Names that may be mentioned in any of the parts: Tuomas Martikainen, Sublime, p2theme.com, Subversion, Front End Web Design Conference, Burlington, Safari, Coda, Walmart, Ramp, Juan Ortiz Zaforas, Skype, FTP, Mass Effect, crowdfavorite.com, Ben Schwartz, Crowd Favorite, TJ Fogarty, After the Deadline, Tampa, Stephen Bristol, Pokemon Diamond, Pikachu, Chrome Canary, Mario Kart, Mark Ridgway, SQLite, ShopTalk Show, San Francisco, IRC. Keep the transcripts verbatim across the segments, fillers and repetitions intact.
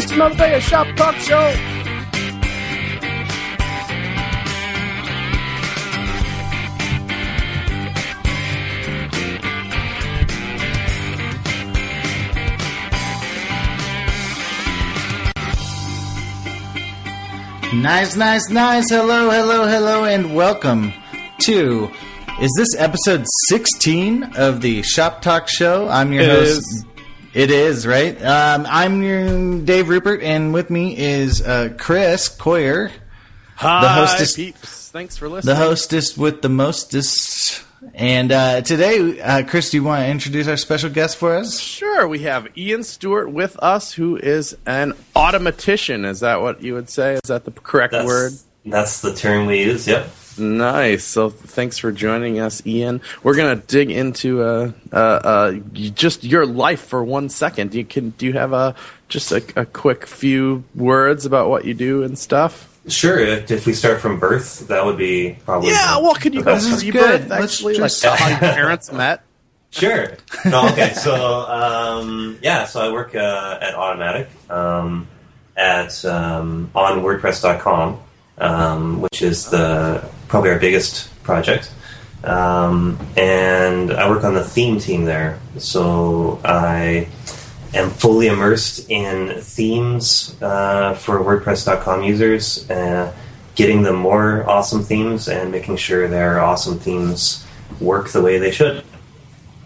just another day of Shop Talk Show. Nice, nice, nice. Hello, hello, hello, and welcome to... Is this episode sixteen of the Shop Talk Show? I'm your it host. Is. It is, right? Um, I'm your Dave Rupert, and with me is uh, Chris Coyer. Hi, the hostess, peeps. Thanks for listening. The hostess with the mostest. And uh, today, uh, Chris, do you want to introduce our special guest for us? Sure. We have Ian Stewart with us, who is an automatician. Is that what you would say? Is that the correct that's, word? That's the term we use, yep. Nice. So thanks for joining us, Ian. We're going to dig into uh, uh, uh, just your life for one second. You can, do you have a, just a, a quick few words about what you do and stuff? Sure. If, if we start from birth, that would be probably... Yeah, well, could you go through your birth, actually? Just... Like how your parents met? Sure. No, okay, so, um, yeah, so I work uh, at Automattic um, at um, on WordPress dot com, um, which is the... probably our biggest project, um, and I work on the theme team there. So I am fully immersed in themes uh, for WordPress dot com users, uh, getting them more awesome themes and making sure their awesome themes work the way they should.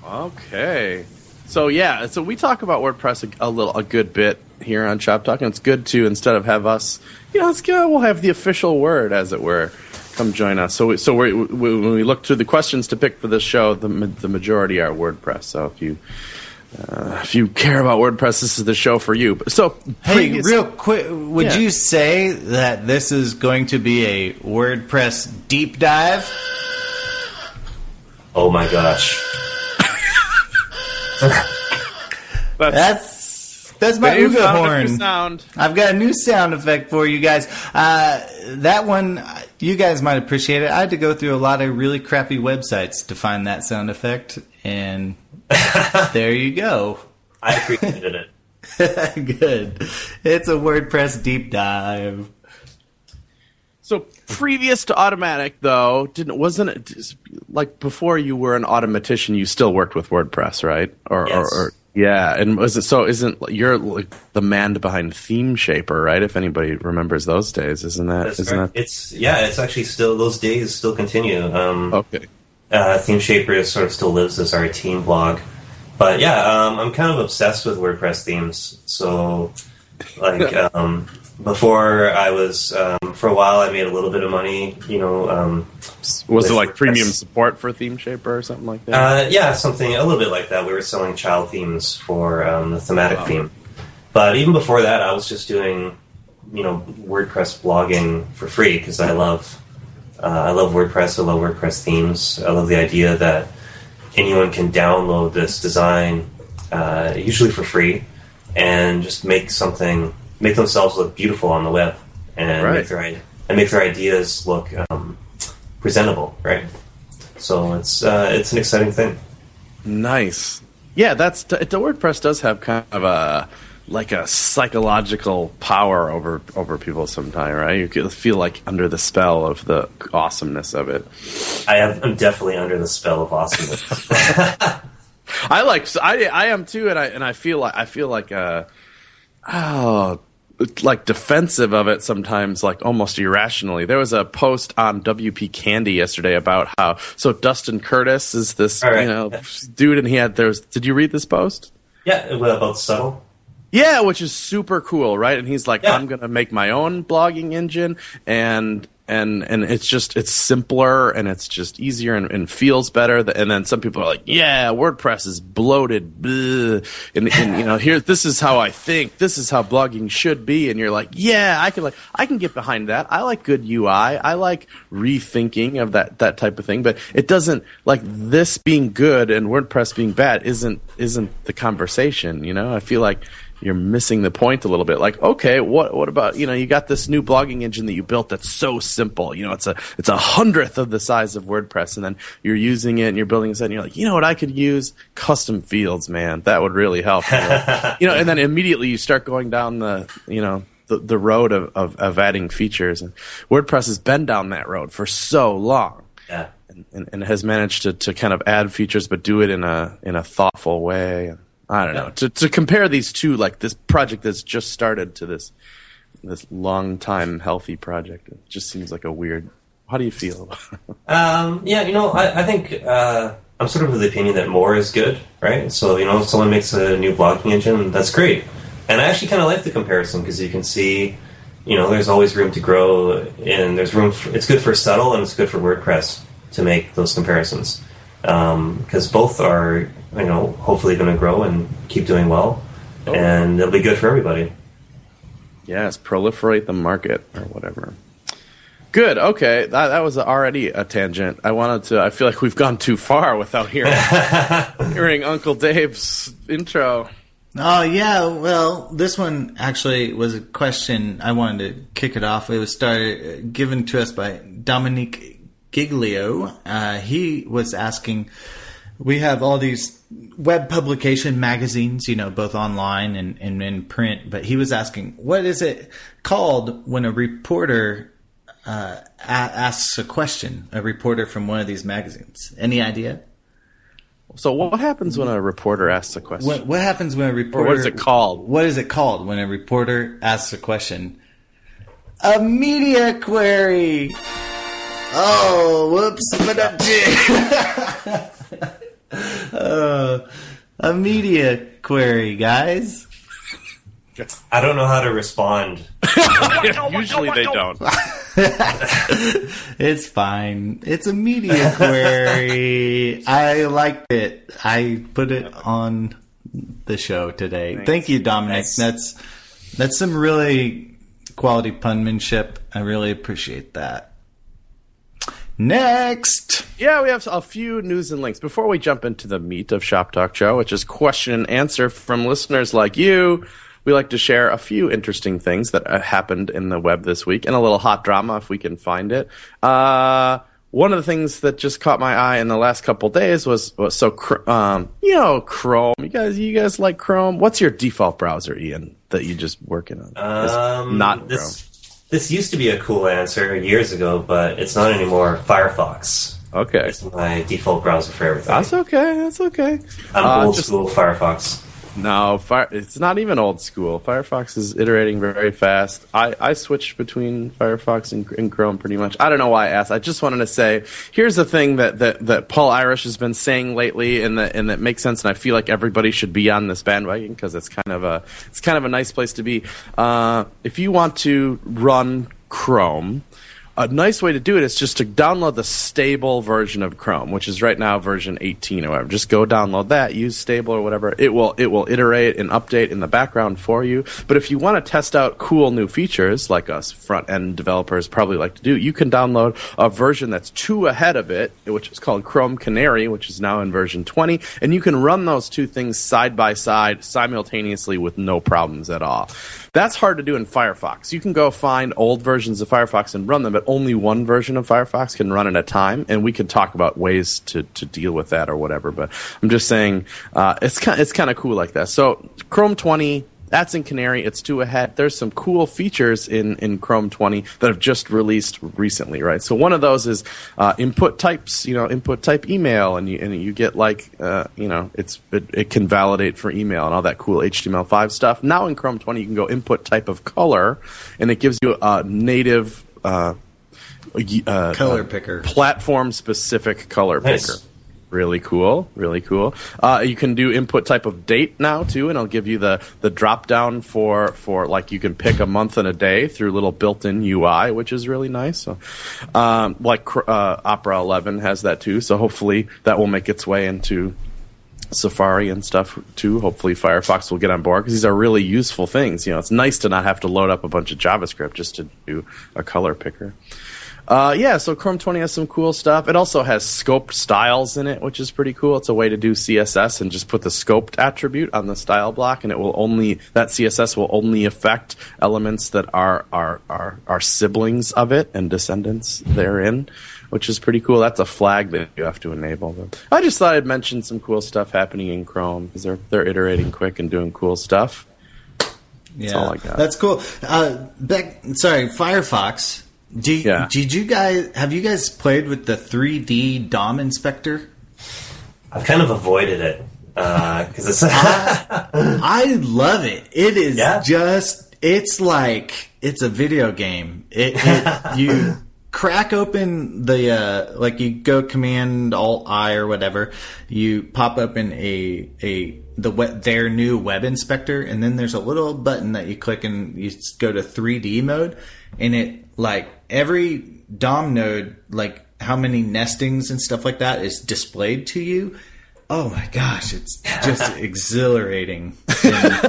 Okay. So yeah, so we talk about WordPress a, a little, a good bit here on Shop Talk, and it's good to instead of have us, you know, it's good, we'll have the official word, as it were. Come join us. So, we, so we, we, when we look through the questions to pick for this show, the the majority are WordPress. So, if you uh, if you care about WordPress, this is the show for you. So, hey, real quick, would yeah. you say that this is going to be a WordPress deep dive? Oh my gosh, that's. that's That's my Ooga horn. Sound. I've got a new sound effect for you guys. Uh, that one, you guys might appreciate it. I had to go through a lot of really crappy websites to find that sound effect, and there you go. I appreciated it. Good. It's a WordPress deep dive. So previous to Automattic, though, didn't wasn't it like before you were an automatician? You still worked with WordPress, right? Or, yes. Or, or, Yeah, and was it so? Isn't you're like the man behind Theme Shaper, right? If anybody remembers those days, isn't that? That's isn't correct. that? It's yeah, it's actually still those days still continue. Um, okay, uh, Theme Shaper sort of still lives as our team blog, but yeah, um, I'm kind of obsessed with WordPress themes. So, like um, before, I was um, for a while, I made a little bit of money. You know, um, was it like WordPress premium support for Theme Shaper or something like that? Uh, yeah, something a little bit like that. We were selling child themes for um, the thematic wow. theme, but even before that, I was just doing, you know, WordPress blogging for free because I love, uh, I love WordPress. I love WordPress themes. I love the idea that anyone can download this design, uh, usually for free, and just make something, make themselves look beautiful on the web, and right. make their and make their ideas look. Um, presentable, right? So it's uh, it's an exciting thing. Nice. Yeah, that's the WordPress does have kind of a like a psychological power over over people sometimes, right? You feel like under the spell of the awesomeness of it. I am I'm definitely under the spell of awesomeness. I like I I am too, and I and I feel like I feel like uh oh. like defensive of it sometimes, like almost irrationally. There was a post on W P Candy yesterday about how so Dustin Curtis is this right. you know dude, and he had there's. Did you read this post? Yeah, about Subtle. Yeah, which is super cool, right? And he's like, yeah. I'm gonna make my own blogging engine, and and and it's just it's simpler and it's just easier and, and feels better. And then some people are like, yeah, WordPress is bloated, and, and you know, here this is how I think, this is how blogging should be. And you're like, yeah, I can like I can get behind that. I like good U I. I like rethinking of that that type of thing. But it doesn't like this being good and WordPress being bad isn't isn't the conversation. You know, I feel like you're missing the point a little bit. Like, okay, what what about, you know, you got this new blogging engine that you built that's so simple. You know, it's a it's a hundredth of the size of WordPress, and then you're using it and you're building a site, and you're like, you know what, I could use custom fields, man. That would really help. You know, you know and then immediately you start going down the, you know, the, the road of, of, of adding features. And WordPress has been down that road for so long. Yeah. And, and, and has managed to, to kind of add features, but do it in a in a thoughtful way. I don't know. To to compare these two, like this project that's just started to this this long time healthy project, it just seems like a weird. How do you feel? um, yeah, you know, I, I think uh, I'm sort of of the opinion that more is good, right? So, you know, if someone makes a new blogging engine, that's great. And I actually kind of like the comparison because you can see, you know, there's always room to grow, and there's room. For, it's good for Subtle and it's good for WordPress to make those comparisons because um, both are. You know, hopefully going to grow and keep doing well, oh. and it'll be good for everybody. Yes, proliferate the market or whatever. Good. Okay, that, that was already a tangent. I wanted to. I feel like we've gone too far without hearing hearing Uncle Dave's intro. Oh yeah. Well, this one actually was a question I wanted to kick it off. It was started given to us by Dominique Giglio. Uh, he was asking. We have all these web publication magazines, you know, both online and, and in print. But he was asking, what is it called when a reporter uh, a- asks a question, a reporter from one of these magazines? Any idea? So what happens when a reporter asks a question? What, what happens when a reporter... Or what is it called? What is it called when a reporter asks a question? A media query! Oh, whoops. But I did. Uh, a media query, guys. I don't know how to respond. Usually they don't. It's fine. It's a media query. I liked it. I put it on the show today. Thanks. Thank you, Dominic. Thanks. That's that's some really quality punmanship. I really appreciate that. Next! Yeah, we have a few news and links. Before we jump into the meat of ShopTalk Show, which is question and answer from listeners like you, we like to share a few interesting things that happened in the web this week, and a little hot drama if we can find it. Uh, one of the things that just caught my eye in the last couple days was, was so, um, you know, Chrome. You guys, you guys like Chrome? What's your default browser, Ian, that you just working on? Um, not this- Chrome. This used to be a cool answer years ago, but it's not anymore. Firefox. Okay. It's my default browser for everything. That's okay. That's okay. I'm uh, old just, school Firefox. No, fire, it's not even old school. Firefox is iterating very fast. I, I switched between Firefox and, and Chrome pretty much. I don't know why I asked. I just wanted to say, here's the thing that, that, that Paul Irish has been saying lately, and that and that makes sense, and I feel like everybody should be on this bandwagon because it's kind of a it's kind of a nice place to be. Uh, if you want to run Chrome, a nice way to do it is just to download the stable version of Chrome, which is right now version eighteen or whatever. Just go download that, use stable or whatever. It will it will iterate and update in the background for you. But if you want to test out cool new features, like us front-end developers probably like to do, you can download a version that's two ahead of it, which is called Chrome Canary, which is now in version twenty. And you can run those two things side by side simultaneously with no problems at all. That's hard to do in Firefox. You can go find old versions of Firefox and run them, but only one version of Firefox can run at a time, and we could talk about ways to, to deal with that or whatever. But I'm just saying uh, it's kind it's kind of cool like that. So Chrome twenty, that's in Canary. It's two ahead. There's some cool features in, in Chrome twenty that have just released recently, right? So one of those is uh, input types, you know, input type email, and you and you get like, uh, you know, it's it, it can validate for email and all that cool H T M L five stuff. Now in Chrome twenty, you can go input type of color, and it gives you a native uh, uh, color picker, platform-specific color nice. picker. Really cool, really cool. Uh, you can do input type of date now, too, and I'll give you the, the drop-down for, for, like, you can pick a month and a day through little built-in U I, which is really nice. So, um, like uh, Opera eleven has that, too, so hopefully that will make its way into Safari and stuff, too. Hopefully Firefox will get on board, because these are really useful things. You know, it's nice to not have to load up a bunch of JavaScript just to do a color picker. Uh, yeah, so Chrome twenty has some cool stuff. It also has scoped styles in it, which is pretty cool. It's a way to do C S S and just put the scoped attribute on the style block, and it will only that C S S will only affect elements that are are are, are siblings of it and descendants therein, which is pretty cool. That's a flag that you have to enable. But I just thought I'd mention some cool stuff happening in Chrome because they're they're iterating quick and doing cool stuff. Yeah, that's all I got. That's cool. Uh, back, sorry, Firefox. Do, yeah. Did you guys have you guys played with the three D D O M inspector? I've kind of avoided it because uh, it's. I, I love it. It is yeah. just. It's like it's a video game. It, it you crack open the uh, like you go Command Alt I or whatever. You pop open a a the web, their new web inspector, and then there's a little button that you click and you go to three D mode, and it. Like every D O M node, like how many nestings and stuff like that is displayed to you. Oh my gosh, it's just exhilarating. And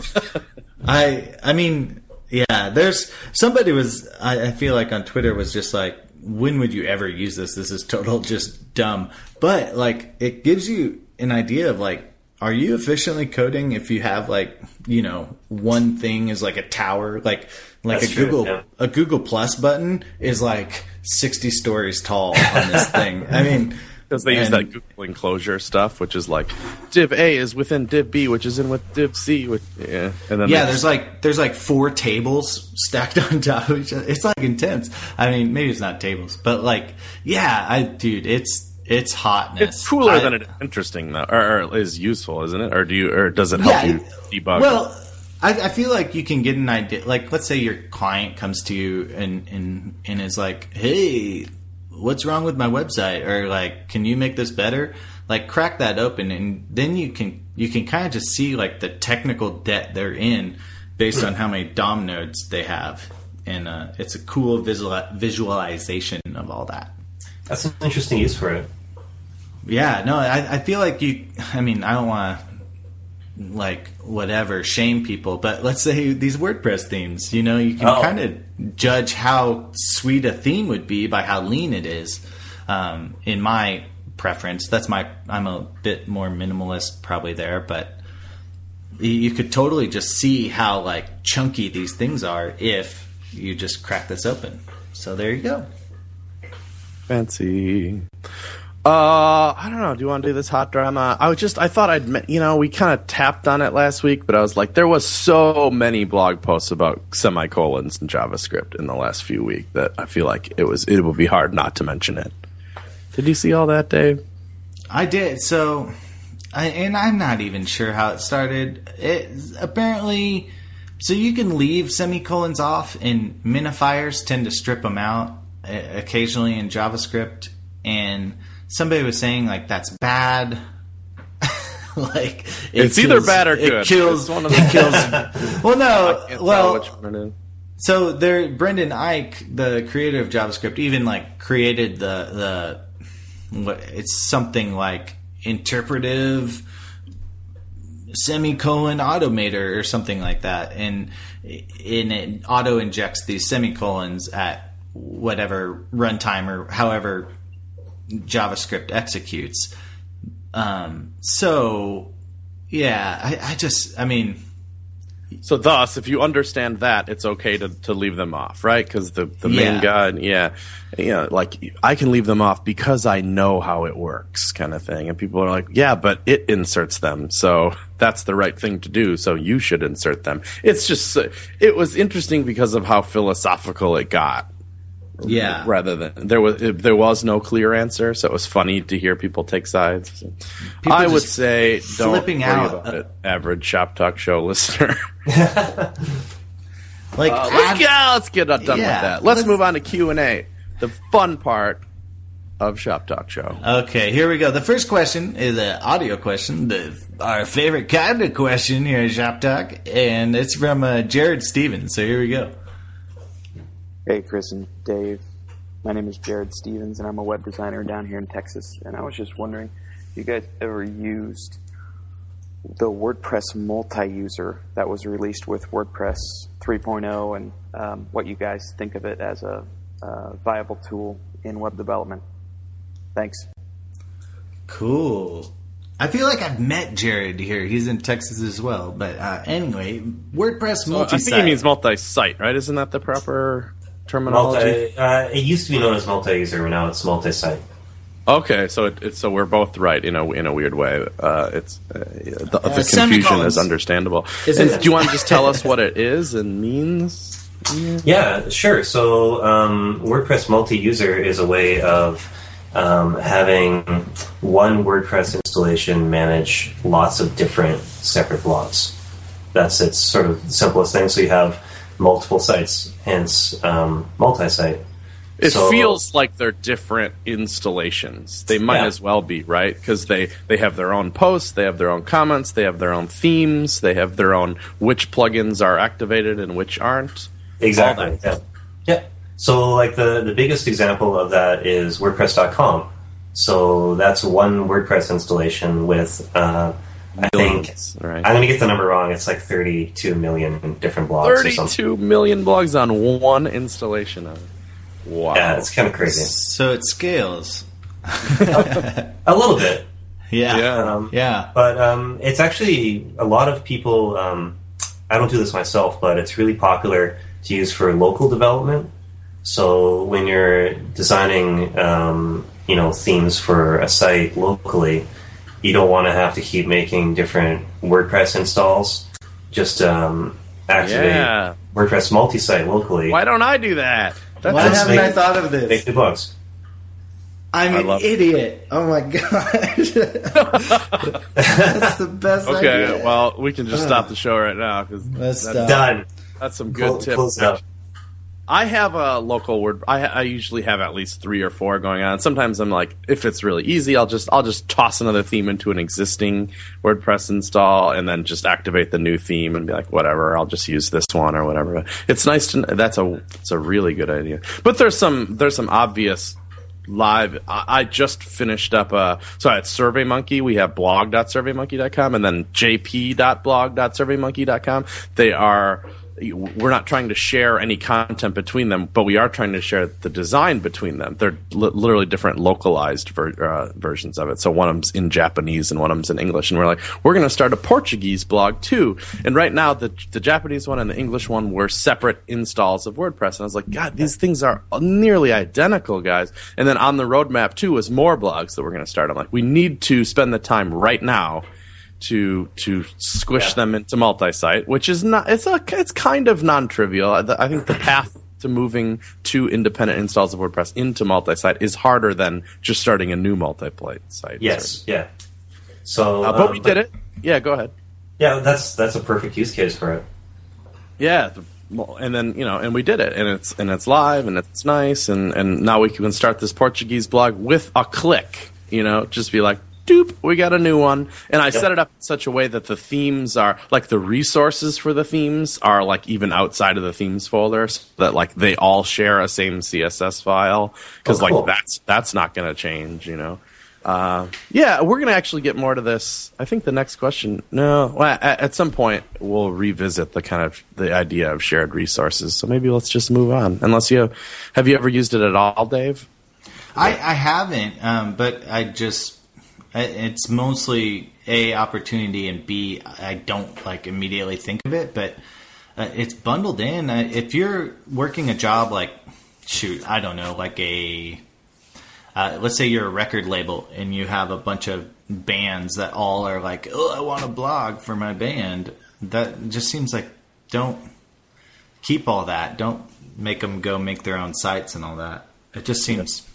I, I mean, yeah. There's somebody was. I, I feel like on Twitter was just like, when would you ever use this? This is total just dumb. But like, it gives you an idea of like, are you efficiently coding if you have like, you know, one thing is like a tower, like. Like That's a Google true, yeah. a Google Plus button is like sixty stories tall on this thing. I mean, because they and, use that Google enclosure stuff, which is like div A is within div B, which is in with div C, which yeah. And then yeah, there's like there's like four tables stacked on top of each other. It's like intense. I mean, maybe it's not tables, but like yeah, I dude, it's it's hotness. It's cooler I, than it is interesting though, or, or is useful, isn't it? Or do you or does it help yeah, you debug? Well. I feel like you can get an idea. Like, let's say your client comes to you and, and and is like, "Hey, what's wrong with my website?" Or like, "Can you make this better?" Like, crack that open, and then you can you can kind of just see like the technical debt they're in based on how many D O M nodes they have, and uh, it's a cool visual, visualization of all that. That's an interesting use for it. Yeah, no, I, I feel like you. I mean, I don't want to. Like whatever, shame people, but let's say these WordPress themes, you know, you can oh. kind of judge how sweet a theme would be by how lean it is. Um, in my preference, that's my, I'm a bit more minimalist probably there, but you could totally just see how like chunky these things are if you just crack this open. So there you go. Fancy. Uh, I don't know. Do you want to do this hot drama? I was just, I thought I'd, you know, we kind of tapped on it last week, but I was like, there was so many blog posts about semicolons and JavaScript in the last few weeks that I feel like it was, it would be hard not to mention it. Did you see all that, Dave? I did. So, I, and I'm not even sure how it started. It apparently, so you can leave semicolons off, and minifiers tend to strip them out occasionally in JavaScript, and somebody was saying, like, that's bad. like it It's kills, either bad or good. It kills one of the kills. Well, no. Well, which one it is. So there, Brendan Eich, the creator of JavaScript, even, like, created the, the what it's something like interpretive semicolon automator or something like that. And, and it auto-injects these semicolons at whatever runtime or however JavaScript executes. Um, so, yeah, I, I just, I mean. So thus, if you understand that, it's okay to, to leave them off, right? Because the, the yeah. main guy, yeah, you know, like, I can leave them off because I know how it works kind of thing. And people are like, yeah, but it inserts them. So that's the right thing to do. So you should insert them. It's just, it was interesting because of how philosophical it got. Yeah. Rather than there was there was no clear answer, so it was funny to hear people take sides. People I would say don't worry out about a, it, average Shop Talk Show listener. like uh, let's, get, let's get done yeah, with that. Let's, let's move on to Q and A, the fun part of Shop Talk Show. Okay, here we go. The first question is an audio question, the, our favorite kind of question here at Shop Talk, and it's from uh, Jared Stevens. So here we go. Hey, Chris and Dave. My name is Jared Stevens, and I'm a web designer down here in Texas. And I was just wondering, you guys ever used the WordPress multi-user that was released with WordPress three point oh and um, what you guys think of it as a, uh, viable tool in web development. Thanks. Cool. I feel like I've met Jared here. He's in Texas as well. But uh, anyway, WordPress so multi-site. I think it means multi-site, right? Isn't that the proper terminology? Multi, uh, it used to be known as multi-user, but now it's multi-site. Okay, so it, it, so we're both right, you know, in a weird way. Uh, it's uh, the, uh, the confusion is understandable. Is it, do you want to just tell us what it is and means? Yeah, yeah sure. So um, WordPress multi-user is a way of um, having one WordPress installation manage lots of different separate blogs. That's its sort of simplest thing. So you have multiple sites, hence um, multi-site. It so, feels like they're different installations. They might yeah. as well be, right? Because they, they have their own posts, they have their own comments, they have their own themes, they have their own which plugins are activated and which aren't. Exactly. Yeah. yeah. So like the, the biggest example of that is WordPress dot com. So that's one WordPress installation with, uh, I Millions, think, right. I'm going to get the number wrong. It's like thirty-two million different blogs. thirty-two million blogs on one installation of it. Wow. Yeah, it's kind of crazy. So it scales. a little bit. Yeah. Yeah. Um, yeah. But um, it's actually a lot of people, um, I don't do this myself, but it's really popular to use for local development. So when you're designing um, you know, themes for a site locally, you don't want to have to keep making different WordPress installs. Just um, activate yeah. WordPress multi-site locally. Why don't I do that? That's Why haven't I thought of this? Make the books. I'm I an idiot. It. Oh my gosh. That's the best okay, idea. Okay, well, we can just stop the show right now. Cause Let's that's, stop. Done. That's some good close, tips. Close up. I have a local word. I, I usually have at least three or four going on. Sometimes I'm like, if it's really easy, I'll just I'll just toss another theme into an existing WordPress install and then just activate the new theme and be like, whatever, I'll just use this one or whatever. It's nice to. That's a it's a really good idea. But there's some there's some obvious live. I, I just finished up a so at SurveyMonkey we have blog dot survey monkey dot com and then j p dot blog dot survey monkey dot com. They are. We're not trying to share any content between them, but we are trying to share the design between them. They're li- literally different localized ver- uh, versions of it. So one of them's in Japanese and one of them's in English. And we're like, we're going to start a Portuguese blog too. And right now, the the Japanese one and the English one were separate installs of WordPress. And I was like, God, these things are nearly identical, guys. And then on the roadmap too is more blogs that we're going to start. I'm like, we need to spend the time right now to to squish yeah. them into multi-site, which is not it's a, it's kind of non-trivial. I, I think the path to moving two independent installs of WordPress into multi-site is harder than just starting a new multi-site. Yes, yeah. So, uh, but um, we did it. Yeah, go ahead. Yeah, that's that's a perfect use case for it. Yeah. The, Well, and then you know, and we did it, and it's and it's live, and it's nice, and, and now we can start this Portuguese blog with a click. You know, just be like, doop, we got a new one. And I yep. set it up in such a way that the themes are, like the resources for the themes are like even outside of the themes folder so that like they all share a same C S S file because oh, cool. like that's that's not going to change, you know. Uh, yeah, we're going to actually get more to this. I think the next question, no, well, at, at some point we'll revisit the kind of the idea of shared resources. So maybe let's just move on. Unless you have, have you ever used it at all, Dave? I, I haven't, um, but I just... It's mostly A, opportunity, and B, I don't like immediately think of it, but uh, it's bundled in. Uh, if you're working a job like, shoot, I don't know, like a, uh, let's say you're a record label and you have a bunch of bands that all are like, oh, I want a blog for my band. That just seems like don't keep all that. Don't make them go make their own sites and all that. It just seems... Yeah.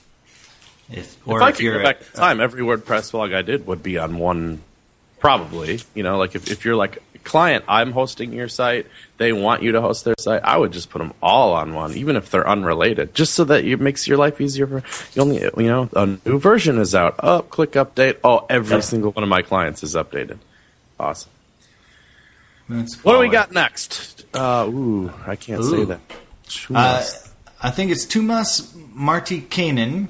If, or if I if could you're go back to time, every WordPress blog I did would be on one, probably. You know, like if, if you're like client, I'm hosting your site. They want you to host their site. I would just put them all on one, even if they're unrelated, just so that it makes your life easier. For you only, you know, a new version is out. Oh, click update. Oh, every yeah. single one of my clients is updated. Awesome. That's what do we got next? Uh, ooh, I can't ooh. say that. Uh, I think it's Tuomas Martikainen.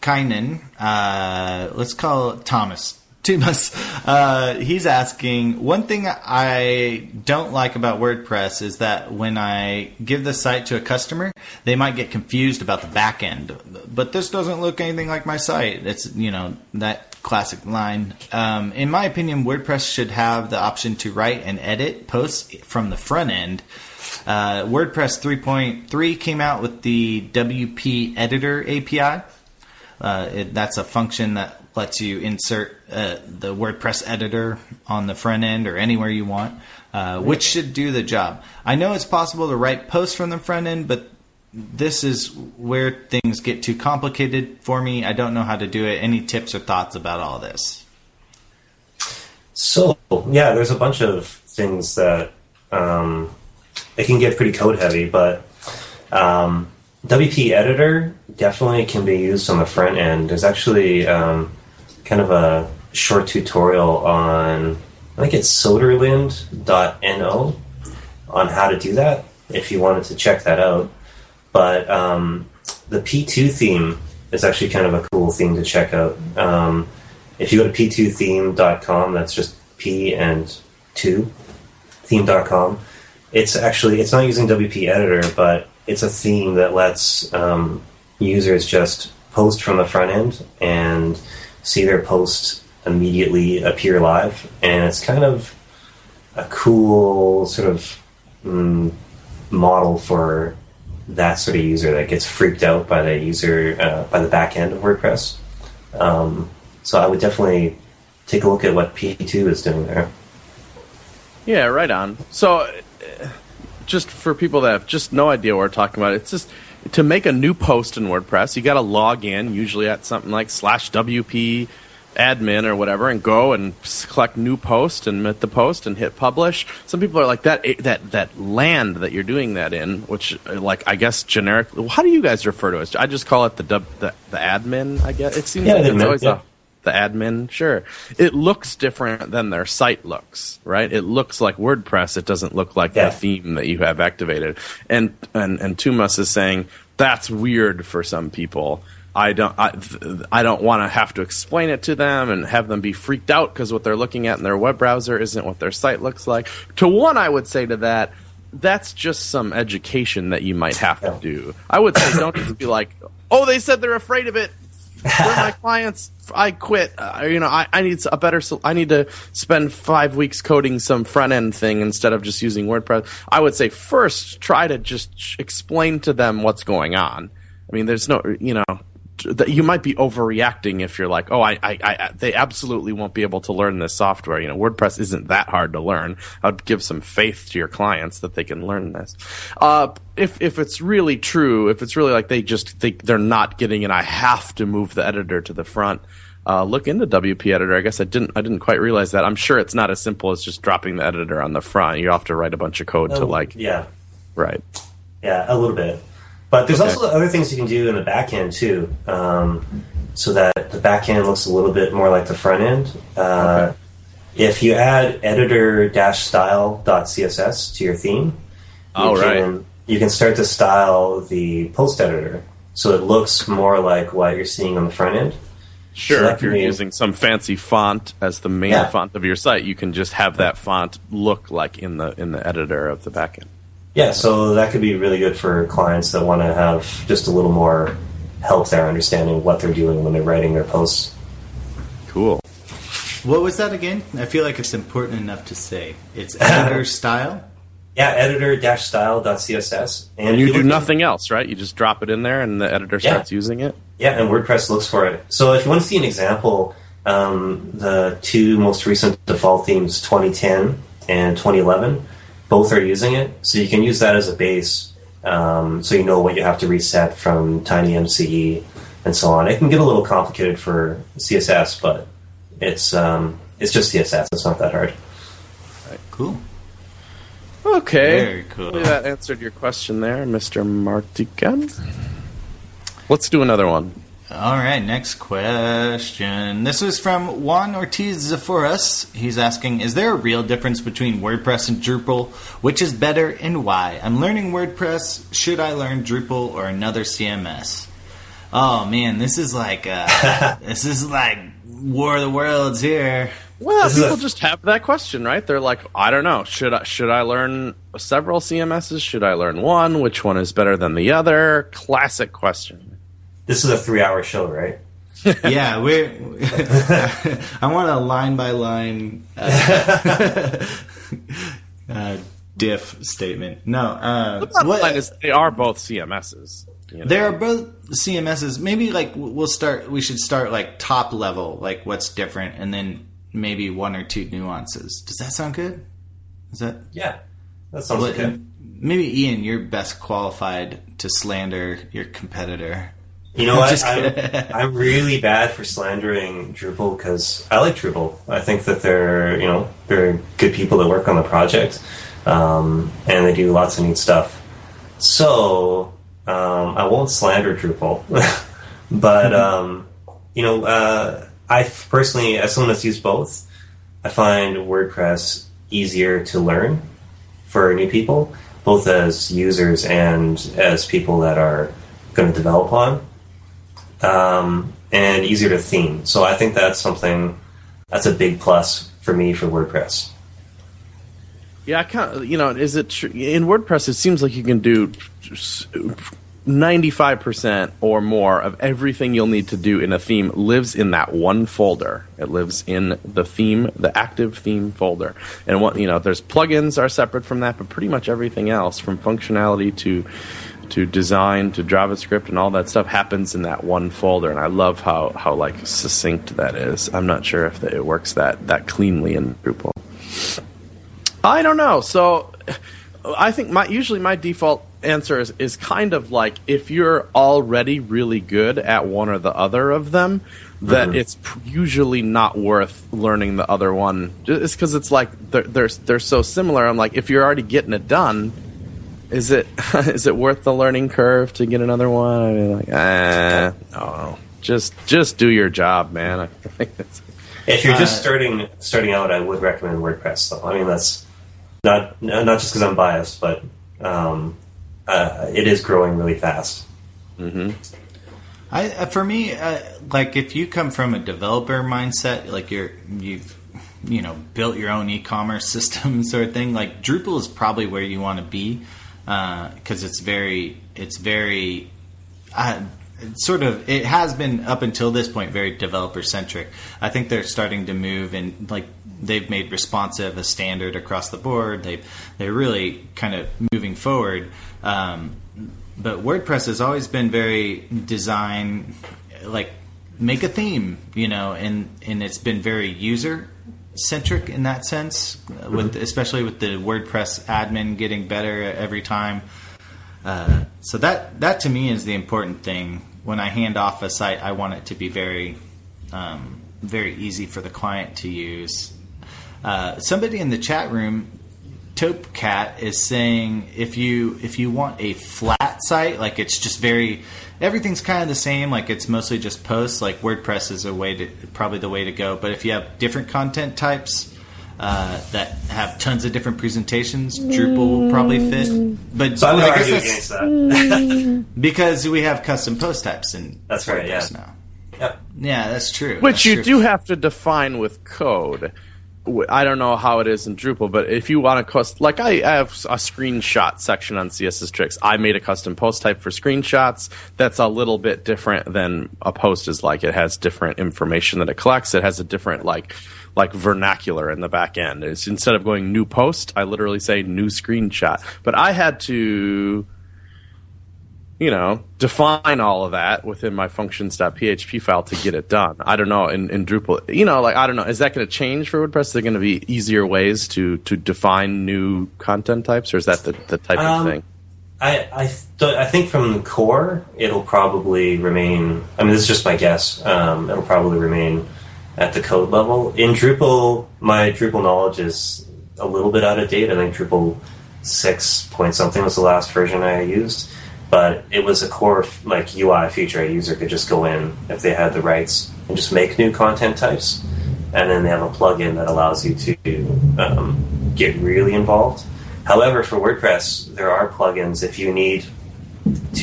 Kainen, uh, let's call it Thomas. Tuomas, uh, he's asking, one thing I don't like about WordPress is that when I give the site to a customer, they might get confused about the back end. But this doesn't look anything like my site. It's, you know, that classic line. Um, in my opinion, WordPress should have the option to write and edit posts from the front end. Uh, WordPress three point three came out with the W P Editor A P I. Uh, it, that's a function that lets you insert uh, the WordPress editor on the front end or anywhere you want, uh, which should do the job. I know it's possible to write posts from the front end, but this is where things get too complicated for me. I don't know how to do it. Any tips or thoughts about all this? So, yeah, there's a bunch of things that um, it can get pretty code heavy, but um, W P Editor definitely can be used on the front end. There's actually um, kind of a short tutorial on, I think it's soderlind dot n o, on how to do that, if you wanted to check that out. But um, the P two theme is actually kind of a cool theme to check out. Um, if you go to p two theme dot com, that's just P and two, theme dot com. It's actually, it's not using W P Editor, but it's a theme that lets um, users just post from the front end and see their post immediately appear live. And it's kind of a cool sort of mm, model for that sort of user that gets freaked out by the user, uh, by the back end of WordPress. Um, so I would definitely take a look at what P two is doing there. Yeah, right on. So just for people that have just no idea what we're talking about, it's just to make a new post in WordPress, you got to log in, usually at something like slash W P admin or whatever, and go and select new post and make the post and hit publish. Some people are like, that that that land that you're doing that in, which, like, I guess generic, how do you guys refer to it? I just call it the the, the admin, I guess. It seems yeah, like it's admin, always yeah. a, the admin, sure. It looks different than their site looks, right? It looks like WordPress. It doesn't look like yeah. the theme that you have activated. And, and, and Tuomas is saying, that's weird for some people. I don't. I, I don't want to have to explain it to them and have them be freaked out because what they're looking at in their web browser isn't what their site looks like. To one, I would say to that, that's just some education that you might have to do. I would say don't just be like, oh, they said they're afraid of it. They're my clients. I quit. Uh, you know, I, I need a better. So I need to spend five weeks coding some front end thing instead of just using WordPress. I would say first try to just explain to them what's going on. I mean, there's no, you know. That you might be overreacting if you're like, oh, I, I, I, they absolutely won't be able to learn this software. You know, WordPress isn't that hard to learn. I'd give some faith to your clients that they can learn this. Uh, if if it's really true, if it's really like they just think they're not getting it, I have to move the editor to the front. Uh, look into W P Editor. I guess I didn't. I didn't quite realize that. I'm sure it's not as simple as just dropping the editor on the front. You have to write a bunch of code oh, to like, yeah, right, yeah, a little bit. But there's okay. also other things you can do in the back end, too, um, so that the back end looks a little bit more like the front end. Uh, okay. If you add editor dash style dot c s s to your theme, All you, right. can, you can start to style the post editor so it looks more like what you're seeing on the front end. Sure, so if you're be, using some fancy font as the main yeah. font of your site, you can just have that font look like in the in the editor of the back end. Yeah, so that could be really good for clients that want to have just a little more help there understanding what they're doing when they're writing their posts. Cool. What was that again? I feel like it's important enough to say. It's editor style? Yeah, editor dash style dot c s s. And, and you, you do nothing at, else, right? You just drop it in there and the editor yeah. starts using it? Yeah, and WordPress looks for it. So if you want to see an example, um, the two most recent default themes, twenty ten and twenty eleven, both are using it, so you can use that as a base, um, so you know what you have to reset from TinyMCE and so on. It can get a little complicated for C S S, but it's um, it's just C S S. It's not that hard. All right, cool. Okay. Very cool. Hopefully that answered your question there, Mister Martikainen. Let's do another one. All right, next question. This is from Juan Ortiz Zaforas. He's asking, is there a real difference between WordPress and Drupal? Which is better and why? I'm learning WordPress. Should I learn Drupal or another C M S? oh man, this is like uh, this is like War of the Worlds here. Well, people just have that question, right? They're like, I don't know. Should I, should I learn several C M Ss? Should I learn one? Which one is better than the other? Classic question. This is a three-hour show, right? Yeah, we're. I want a line-by-line uh, uh, diff statement. No, uh, the bottom what, line is they are both C M Ss. You know? They are both C M Ss. Maybe like we'll start. We should start like top level, like what's different, and then maybe one or two nuances. Does that sound good? Is that yeah? That sounds well, good. Maybe Ian, you're best qualified to slander your competitor. You know what? I'm, I'm really bad for slandering Drupal because I like Drupal. I think that they're you know they're good people that work on the project, um, and they do lots of neat stuff. So um, I won't slander Drupal, but um, you know. Uh, I personally, as someone that's used both, I find WordPress easier to learn for new people, both as users and as people that are going to develop on, um, and easier to theme. So I think that's something that's a big plus for me for WordPress. Yeah, I can't. You know, is it tr- in WordPress? It seems like you can do ninety-five percent or more of everything you'll need to do in a theme lives in that one folder. It lives in the theme, the active theme folder. And what, you know, there's plugins are separate from that, but pretty much everything else, from functionality to to design to JavaScript and all that stuff, happens in that one folder. And I love how, how like succinct that is. I'm not sure if it works that that cleanly in Drupal. I don't know. So I think my usually my default answer is, is kind of like if you're already really good at one or the other of them, that mm-hmm. it's usually not worth learning the other one. It's because it's like they're, they're they're so similar. I'm like, if you're already getting it done, is it is it worth the learning curve to get another one? I mean, like, ah, no, just just do your job, man. If you're just starting starting out, I would recommend WordPress. Though I mean, that's not not just because I'm biased, but um, Uh, it is growing really fast. Mm-hmm. I, for me, uh, like if you come from a developer mindset, like you're you've you know built your own e-commerce system sort of thing, like Drupal is probably where you want to be because uh, it's very it's very uh, it's sort of it has been up until this point very developer centric. I think they're starting to move and like they've made responsive a standard across the board. They they're really kind of moving forward. Um, but WordPress has always been very design, like make a theme, you know, and, and it's been very user centric in that sense, mm-hmm. with especially with the WordPress admin getting better every time. Uh, so that that to me is the important thing. When I hand off a site, I want it to be very, um, very easy for the client to use. Uh, somebody in the chat room, Taupe Cat, is saying if you if you want a flat site, like it's just very everything's kind of the same, like it's mostly just posts, like WordPress is a way to probably the way to go. But if you have different content types uh, that have tons of different presentations, Drupal will probably fit. But so I'm gonna argue against that because we have custom post types and that's right, WordPress yeah. now. Yep. Yeah, that's true. Which that's you true. do have to define with code. I don't know how it is in Drupal, but if you want to cost, like I, I have a screenshot section on C S S Tricks. I made a custom post type for screenshots. That's a little bit different than a post is like. It has different information that it collects. It has a different like like vernacular in the back end. It's, instead of going new post, I literally say new screenshot. But I had to, you know, define all of that within my functions.php file to get it done. I don't know, in, in Drupal, you know, like, I don't know, is that going to change for WordPress? Is there going to be easier ways to, to define new content types, or is that the, the type um, of thing? I I, th- I think from the core, it'll probably remain, I mean, this is just my guess, um, it'll probably remain at the code level. In Drupal, my Drupal knowledge is a little bit out of date. I think Drupal six point something was the last version I used. But it was a core like U I feature. A user could just go in if they had the rights and just make new content types, and then they have a plugin that allows you to um, get really involved. However, for WordPress, there are plugins if you need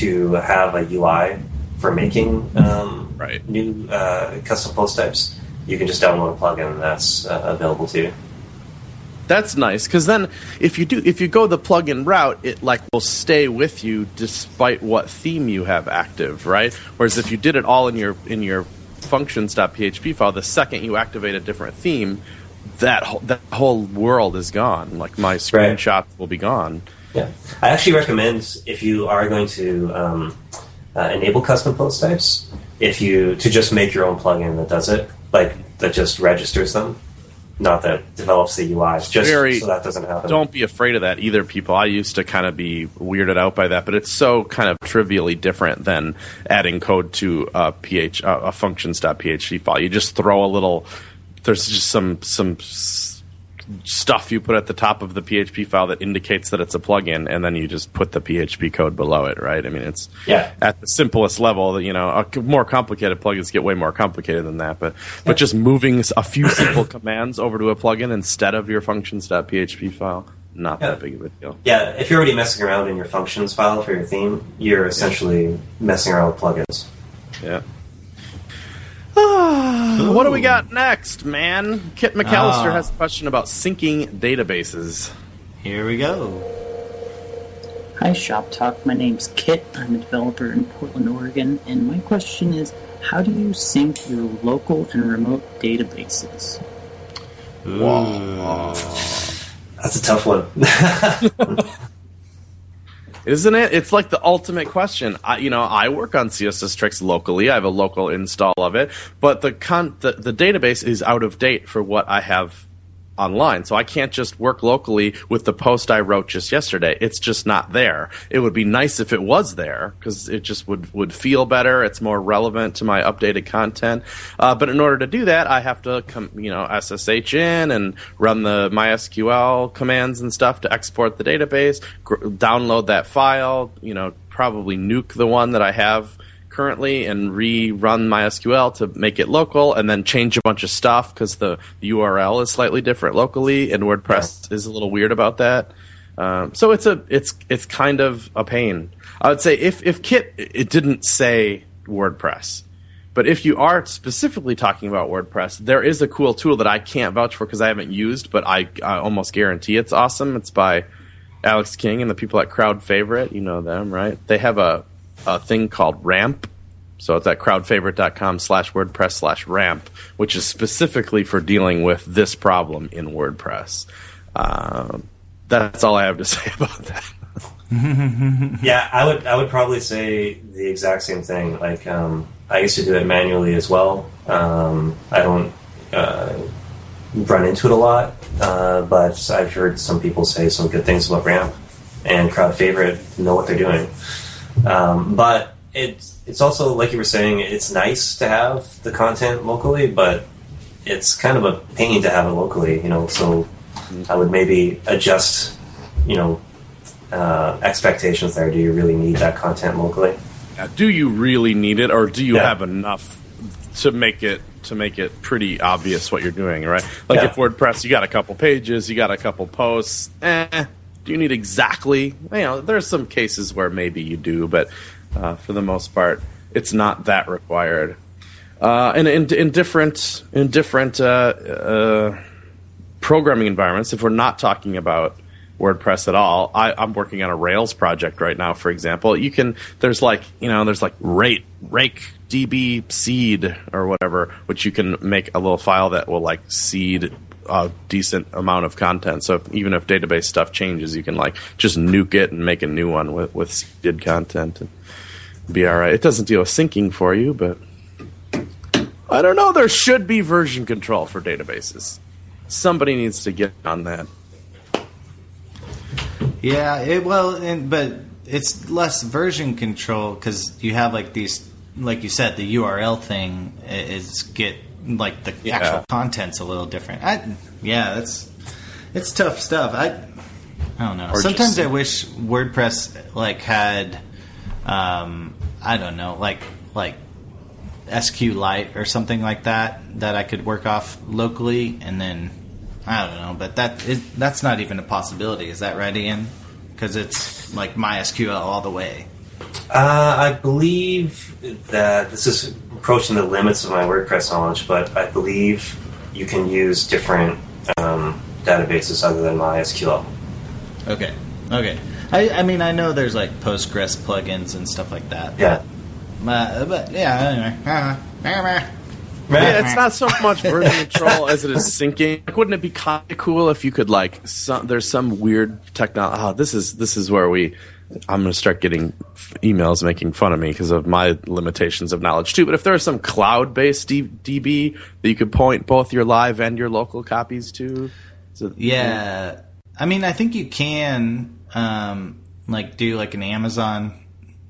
to have a U I for making um, right. new uh, custom post types, you can just download a plugin that's uh, available to you. That's nice, because then if you do, if you go the plugin route, it like will stay with you despite what theme you have active, right? Whereas if you did it all in your in your functions dot p h p file, the second you activate a different theme, that whole, that whole world is gone. Like my screenshots right. will be gone. Yeah, I actually recommend if you are going to um, uh, enable custom post types, if you to just make your own plugin that does it, like that just registers them. Not that develops the U I, just Very, so that doesn't happen. Don't be afraid of that either, people. I used to kind of be weirded out by that, but it's so kind of trivially different than adding code to a, ph, a functions dot p h p file. You just throw a little... There's just some some stuff you put at the top of the P H P file that indicates that it's a plugin, and then you just put the P H P code below it, right? I mean, it's yeah. at the simplest level. You know, more complicated plugins get way more complicated than that, but yeah. but just moving a few simple commands over to a plugin instead of your functions dot p h p file, not yeah. that big of a deal. Yeah, if you're already messing around in your functions file for your theme, you're essentially yeah. messing around with plugins. Yeah. Ooh. What do we got next, man? Kit McAllister ah. has a question about syncing databases. Here we go. Hi, ShopTalk. My name's Kit. I'm a developer in Portland, Oregon, and my question is, how do you sync your local and remote databases? Wow. That's a tough one. Isn't it? It's like the ultimate question. I, you know, I work on C S S Tricks locally. I have a local install of it, but the con- the, the database is out of date for what I have online. So I can't just work locally with the post I wrote just yesterday. It's just not there. It would be nice if it was there because it just would, would feel better. It's more relevant to my updated content. Uh, but in order to do that, I have to come, you know, S S H in and run the MySQL commands and stuff to export the database, gr- download that file, you know, probably nuke the one that I have currently and rerun MySQL to make it local, and then change a bunch of stuff because the U R L is slightly different locally, and WordPress yeah. is a little weird about that. Um, so it's a it's it's kind of a pain. I would say if if Kit it didn't say WordPress, but if you are specifically talking about WordPress, there is a cool tool that I can't vouch for because I haven't used, but I, I almost guarantee it's awesome. It's by Alex King and the people at Crowd Favorite. You know them, right? They have a a thing called Ramp. So it's at crowdfavorite.com slash WordPress slash Ramp, which is specifically for dealing with this problem in WordPress. Um, that's all I have to say about that. yeah, I would I would probably say the exact same thing. Like um, I used to do it manually as well. Um, I don't uh, run into it a lot, uh, but I've heard some people say some good things about Ramp, and Crowd Favorite know what they're doing. Um, but it's it's also, like you were saying, it's nice to have the content locally, but it's kind of a pain to have it locally, you know, so I would maybe adjust, you know, uh, expectations there. Do you really need that content locally? Yeah, do you really need it, or do you yeah. have enough to make it to make it pretty obvious what you're doing, right? Like yeah. if WordPress, you got a couple pages, you got a couple posts, eh. Do you need exactly, you know, there's some cases where maybe you do, but uh, for the most part, it's not that required. Uh, and in, in different, in different uh, uh, programming environments, if we're not talking about WordPress at all, I, I'm working on a Rails project right now, for example. You can, there's like, you know, there's like rate, rake D B seed or whatever, which you can make a little file that will like seed a decent amount of content. So if, even if database stuff changes, you can like just nuke it and make a new one with, with seeded content and be all right. It doesn't deal with syncing for you, but I don't know. There should be version control for databases. Somebody needs to get on that. Yeah, it, well, and, but it's less version control because you have like these, like you said, the U R L thing is get. Like the yeah. actual content's a little different. I, yeah, that's it's tough stuff. I, I don't know. Or Sometimes just, I wish WordPress like had, um, I don't know, like like SQLite or something like that that I could work off locally, and then I don't know. But that it, that's not even a possibility. Is that right, Ian? Because it's like MySQL all the way. Uh, I believe that this is approaching the limits of my WordPress knowledge, but I believe you can use different um, databases other than MySQL. Okay. Okay. I, I mean, I know there's like Postgres plugins and stuff like that. Yeah. But, uh, but yeah, anyway. Yeah, it's not so much version control as it is syncing. Like, wouldn't it be kind of cool if you could like? Some, there's some weird technology. Oh, this is this is where we. I'm going to start getting emails making fun of me because of my limitations of knowledge too. But if there is some cloud-based D B that you could point both your live and your local copies to, so yeah. I mean, I think you can um, like do like an Amazon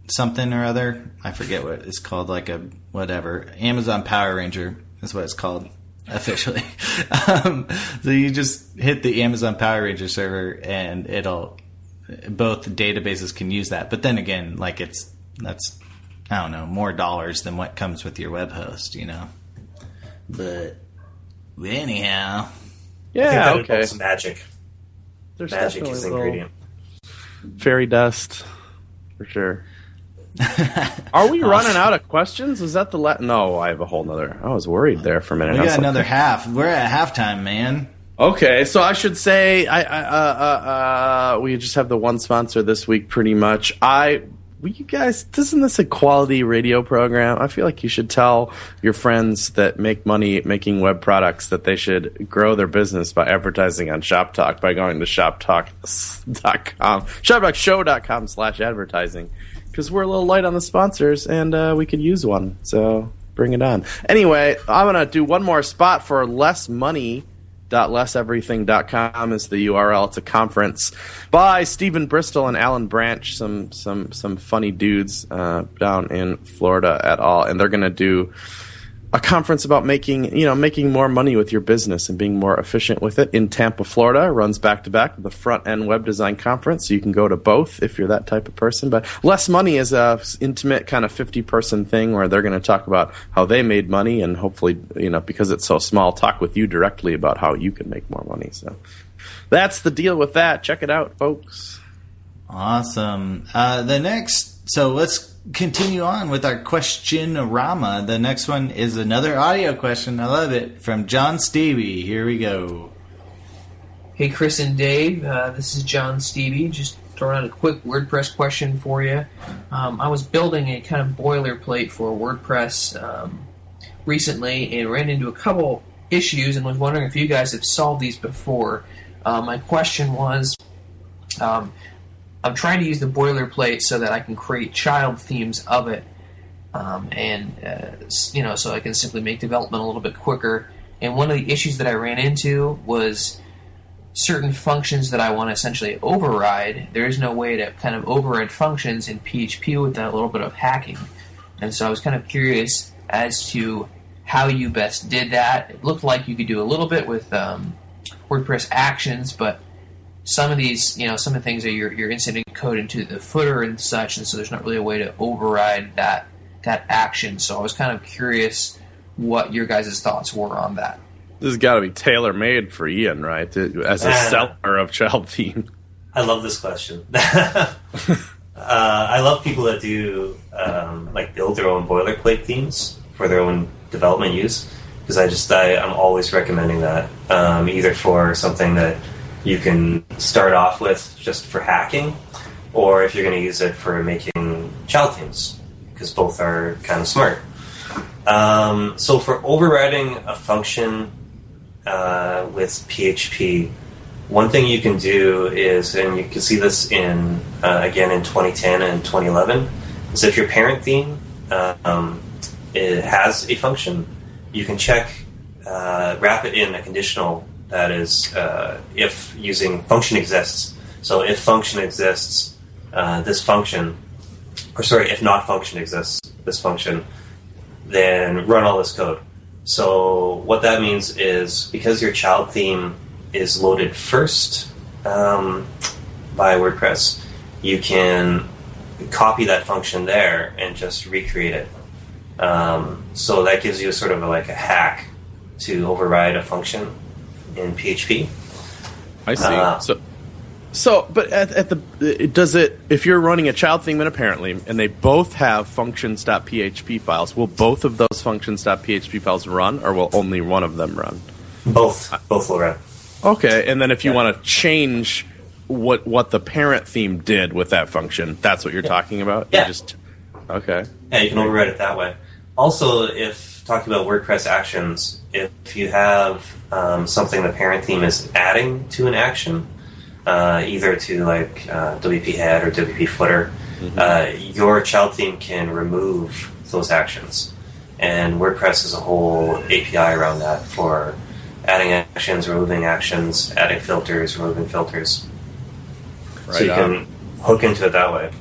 something or other. I forget what it's called, like a whatever. Amazon Power Ranger is what it's called officially. um, so you just hit the Amazon Power Ranger server and it'll both databases can use that. But then again, like it's that's I don't know, more dollars than what comes with your web host, you know. But anyhow, yeah, I think okay. Some magic. There's magic is the ingredient. Fairy dust, for sure. Are we running out of questions? Is that the la- no? I have a whole nother. I was worried there for a minute. We got another like, half. We're at halftime, man. Okay, so I should say I, I uh, uh, uh, we just have the one sponsor this week, pretty much. I. Well, you guys, isn't this a quality radio program? I feel like you should tell your friends that make money making web products that they should grow their business by advertising on ShopTalk by going to shop talk dot com, shop talk show dot com slash advertising, because we're a little light on the sponsors and uh, we could use one. So bring it on. Anyway, I'm going to do one more spot for less money. less everything dot com is the U R L. It's a conference by Stephen Bristol and Alan Branch, some some some funny dudes uh, down in Florida at all, and they're going to do a conference about making you know making more money with your business and being more efficient with it in Tampa, Florida. It runs back to back with the Front End Web Design Conference, so you can go to both if you're that type of person. But Less Money is a intimate kind of fifty person thing where they're going to talk about how they made money and hopefully you know because it's so small, talk with you directly about how you can make more money. So that's the deal with that. Check it out, folks. Awesome. Uh, the next, so let's. Continue on with our question-rama. The next one is another audio question. I love it. From John Stevie. Here we go. Hey, Chris and Dave. Uh, this is John Stevie. Just throwing out a quick WordPress question for you. Um, I was building a kind of boilerplate for WordPress um, recently and ran into a couple issues and was wondering if you guys have solved these before. Uh, my question was... Um, I'm trying to use the boilerplate so that I can create child themes of it, um, and uh, you know, so I can simply make development a little bit quicker. And one of the issues that I ran into was certain functions that I want to essentially override. There is no way to kind of override functions in P H P without a little bit of hacking. And so I was kind of curious as to how you best did that. It looked like you could do a little bit with um, WordPress actions, but some of these, you know, some of the things that you're, you're inserting code into the footer and such, and so there's not really a way to override that that action. So I was kind of curious what your guys' thoughts were on that. This has got to be tailor-made for Ian, right? As a seller of child theme. I love this question. uh, I love people that do, um, like, build their own boilerplate themes for their own development use, because I just, I, I'm always recommending that, um, either for something that you can start off with just for hacking, or if you're going to use it for making child themes, because both are kind of smart. Um, so for overriding a function uh, with P H P, one thing you can do is, and you can see this in uh, again in twenty ten and twenty eleven, is if your parent theme um, it has a function, you can check, uh, wrap it in a conditional. That is, uh, if using function exists. So if function exists, uh, this function, or sorry, if not function exists, this function, then run all this code. So what that means is because your child theme is loaded first um, by WordPress, you can copy that function there and just recreate it. Um, so that gives you sort of a, like a hack to override a function in P H P. I see. Uh, so So, but at, at the does it if you're running a child theme and a parent theme, and they both have functions.php files, will both of those functions.php files run, or will only one of them run? Both, both will run. Okay, and then if you yeah. want to change what what the parent theme did with that function, that's what you're yeah. talking about. Yeah. You just, okay. Yeah, you can override it that way. Also, if talking about WordPress actions, if you have um, something the parent theme is adding to an action. Uh, either to like uh, W P head or W P footer, mm-hmm. uh, your child theme can remove those actions. And WordPress has a whole A P I around that for adding actions, removing actions, adding filters, removing filters. Right so you on. can hook into it that way.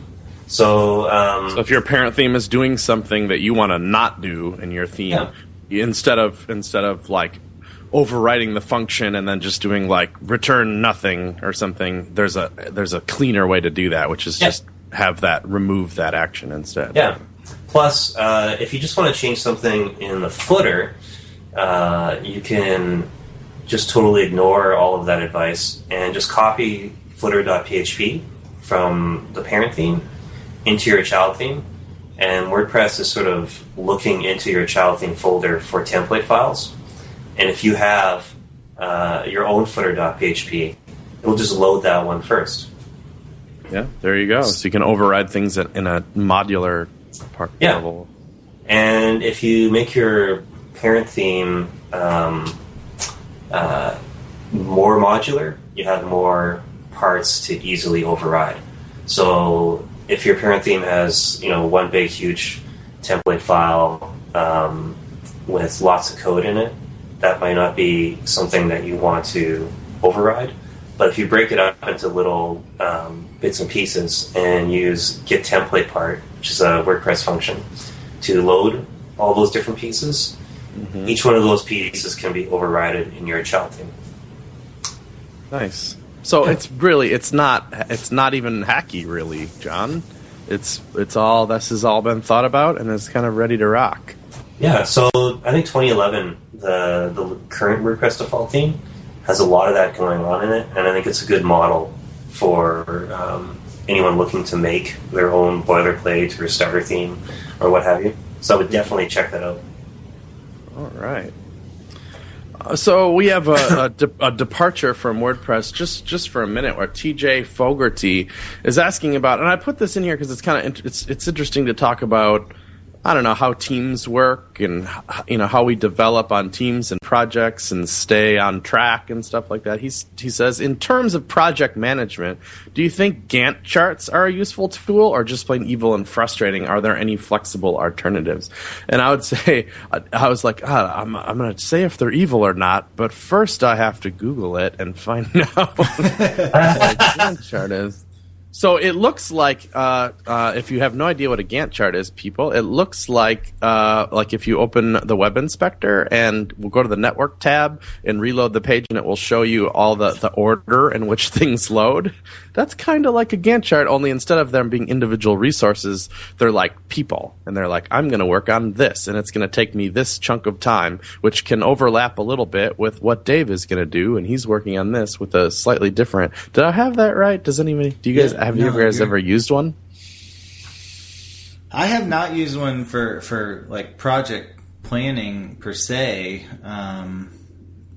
So, um, so if your parent theme is doing something that you want to not do in your theme, yeah. instead of instead of like overriding the function and then just doing like return nothing or something, there's a there's a cleaner way to do that, which is yeah. just have that remove that action instead. Yeah. Plus, uh, if you just want to change something in the footer, uh, you can just totally ignore all of that advice and just copy footer.php from the parent theme into your child theme. And WordPress is sort of looking into your child theme folder for template files. And if you have uh, your own footer.php, it'll just load that one first. Yeah, there you go. So you can override things in a modular part yeah. level. And if you make your parent theme um, uh, more modular, you have more parts to easily override. So if your parent theme has, you know, one big, huge template file um, with lots of code in it, that might not be something that you want to override. But if you break it up into little um, bits and pieces and use get template part, which is a WordPress function, to load all those different pieces, mm-hmm. each one of those pieces can be overridden in your child theme. Nice. So yeah. it's really it's not it's not even hacky, really, John. It's it's all this has all been thought about and it's kind of ready to rock. Yeah, so I think twenty eleven, the the current WordPress default theme has a lot of that going on in it, and I think it's a good model for um, anyone looking to make their own boilerplate or starter theme or what have you. So I would definitely check that out. All right. Uh, so we have a, a, de- a departure from WordPress just, just for a minute, where T J Fogarty is asking about, and I put this in here because it's kind of it's it's interesting to talk about. I don't know how teams work and, you know, how we develop on teams and projects and stay on track and stuff like that. He's, he says, in terms of project management, do you think Gantt charts are a useful tool or just plain evil and frustrating? Are there any flexible alternatives? And I would say, I, I was like, oh, I'm, I'm going to say if they're evil or not, but first I have to Google it and find out what a Gantt chart is. So it looks like, uh, uh, if you have no idea what a Gantt chart is, people, it looks like uh, like if you open the Web Inspector and we'll go to the Network tab and reload the page and it will show you all the, the order in which things load. That's kind of like a Gantt chart, only instead of them being individual resources, they're like people. And they're like, I'm going to work on this, and it's going to take me this chunk of time, which can overlap a little bit with what Dave is going to do, and he's working on this with a slightly different. Did I have that right? Does anybody? Do you guys yeah. Have no, you guys ever used one? I have not used one for, for like project planning per se, um,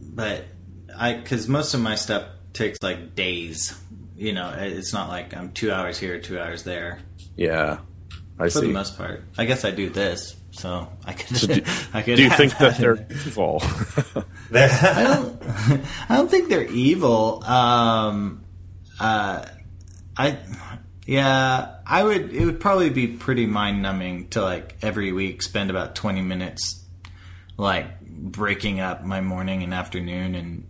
but I because most of my stuff takes like days. You know, it's not like I'm two hours here, two hours there. Yeah, I for see. For the most part, I guess I do this, so I could. So do, I could do you think that, that they're evil? I don't. I don't think they're evil. Um, uh, I, yeah, I would, it would probably be pretty mind numbing to like every week spend about twenty minutes like breaking up my morning and afternoon and.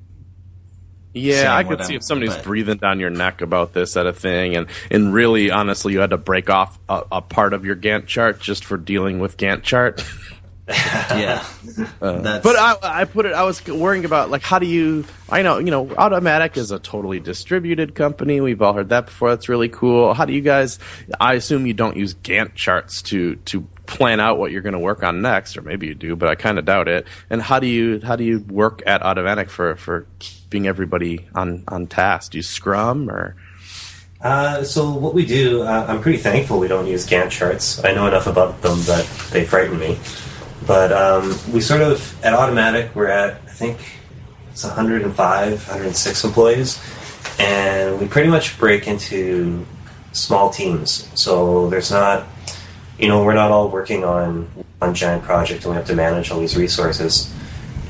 Yeah, I could see if somebody's but. breathing down your neck about this at a thing, and, and really, honestly, you had to break off a, a part of your Gantt chart just for dealing with Gantt chart. yeah, uh, but I, I put it. I was worrying about like how do you? I know you know Automattic is a totally distributed company. We've all heard that before. That's really cool. How do you guys? I assume you don't use Gantt charts to to plan out what you're going to work on next, or maybe you do, but I kind of doubt it. And how do you how do you work at Automattic for for keeping everybody on on task? Do you Scrum or? Uh, so what we do, uh, I'm pretty thankful we don't use Gantt charts. I know enough about them that they frighten me. But um, we sort of, at Automattic, we're at, I think, it's one hundred five, one hundred six employees. And we pretty much break into small teams. So there's not, you know, we're not all working on one giant project and we have to manage all these resources.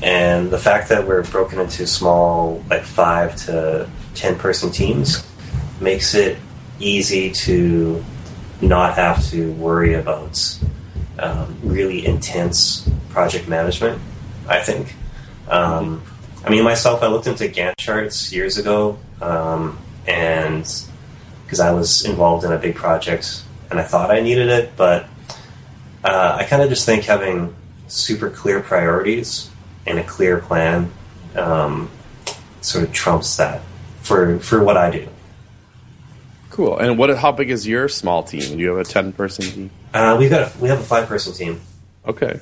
And the fact that we're broken into small, like five to ten person teams makes it easy to not have to worry about um, really intense project management, I think. Um, I mean, myself, I looked into Gantt charts years ago, um, and because I was involved in a big project and I thought I needed it, but uh, I kind of just think having super clear priorities and a clear plan um, sort of trumps that for, for what I do. Cool. And what? How big is your small team? Do you have a ten-person team? Uh, we've got a, we have a five-person team. Okay.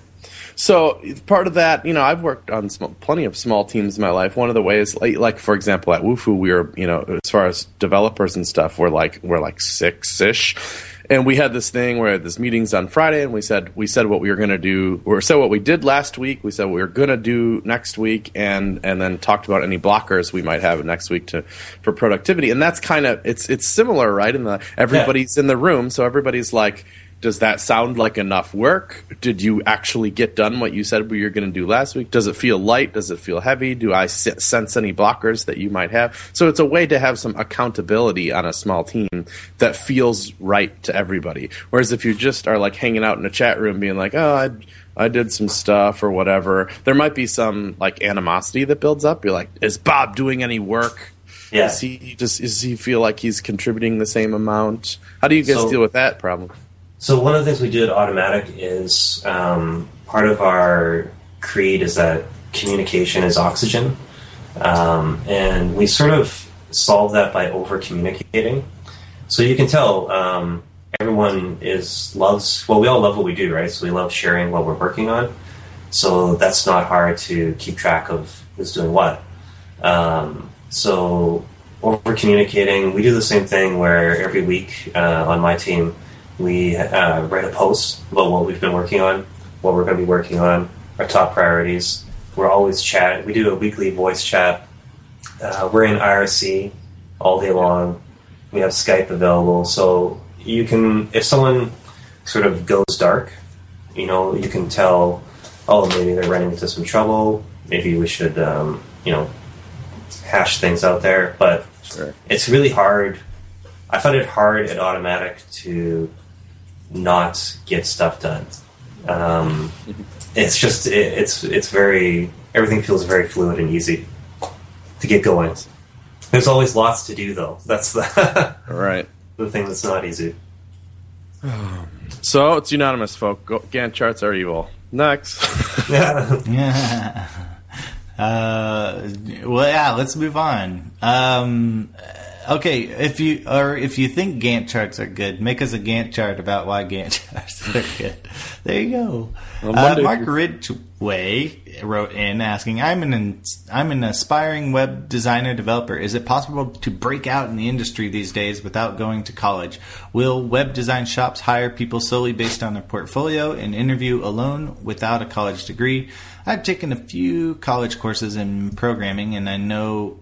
So part of that, you know, I've worked on small, plenty of small teams in my life. One of the ways, like, like for example, at WooFoo, we were, you know, as far as developers and stuff, we're like we're like six-ish. And we had this thing where this meetings on Friday, and we said we said what we were going to do, or said what we did last week. We said what we were going to do next week, and and then talked about any blockers we might have next week to for productivity. And that's kind of it's it's similar, right? In the everybody's yeah. in the room, so everybody's like, does that sound like enough work? Did you actually get done what you said we were going to do last week? Does it feel light? Does it feel heavy? Do I sense any blockers that you might have? So it's a way to have some accountability on a small team that feels right to everybody. Whereas if you just are like hanging out in a chat room being like, oh, I... I did some stuff or whatever, there might be some like animosity that builds up. You're like, is Bob doing any work? Yeah. Is he just, does he feel like he's contributing the same amount? How do you guys so, deal with that problem? So one of the things we do at Automattic is um, part of our creed is that communication is oxygen. Um, and we sort of solve that by over-communicating. So you can tell... Um, Everyone is loves, well, we all love what we do, right? So we love sharing what we're working on. So that's not hard to keep track of who's doing what. Um, so over communicating, we do the same thing where every week uh, on my team, we uh, write a post about what we've been working on, what we're going to be working on, our top priorities. We're always chatting. We do a weekly voice chat. Uh, we're in I R C all day long. We have Skype available. So you can, if someone sort of goes dark, you know, you can tell, oh, maybe they're running into some trouble. Maybe we should, um, you know, hash things out there. But sure. It's really hard. I find it hard at Automattic to not get stuff done. Um, it's just, it, it's it's very, everything feels very fluid and easy to get going. There's always lots to do, though. That's the... Right. The thing that's not easy. So it's unanimous, folk. Go, Gantt charts are evil. Next. yeah. Uh, well, yeah. Let's move on. Um, okay, if you or if you think Gantt charts are good, make us a Gantt chart about why Gantt charts are good. There you go. Uh, Mark Ridgway wrote in asking, "I'm an I'm an aspiring web designer developer. Is it possible to break out in the industry these days without going to college? Will web design shops hire people solely based on their portfolio and interview alone without a college degree? I've taken a few college courses in programming, and I know."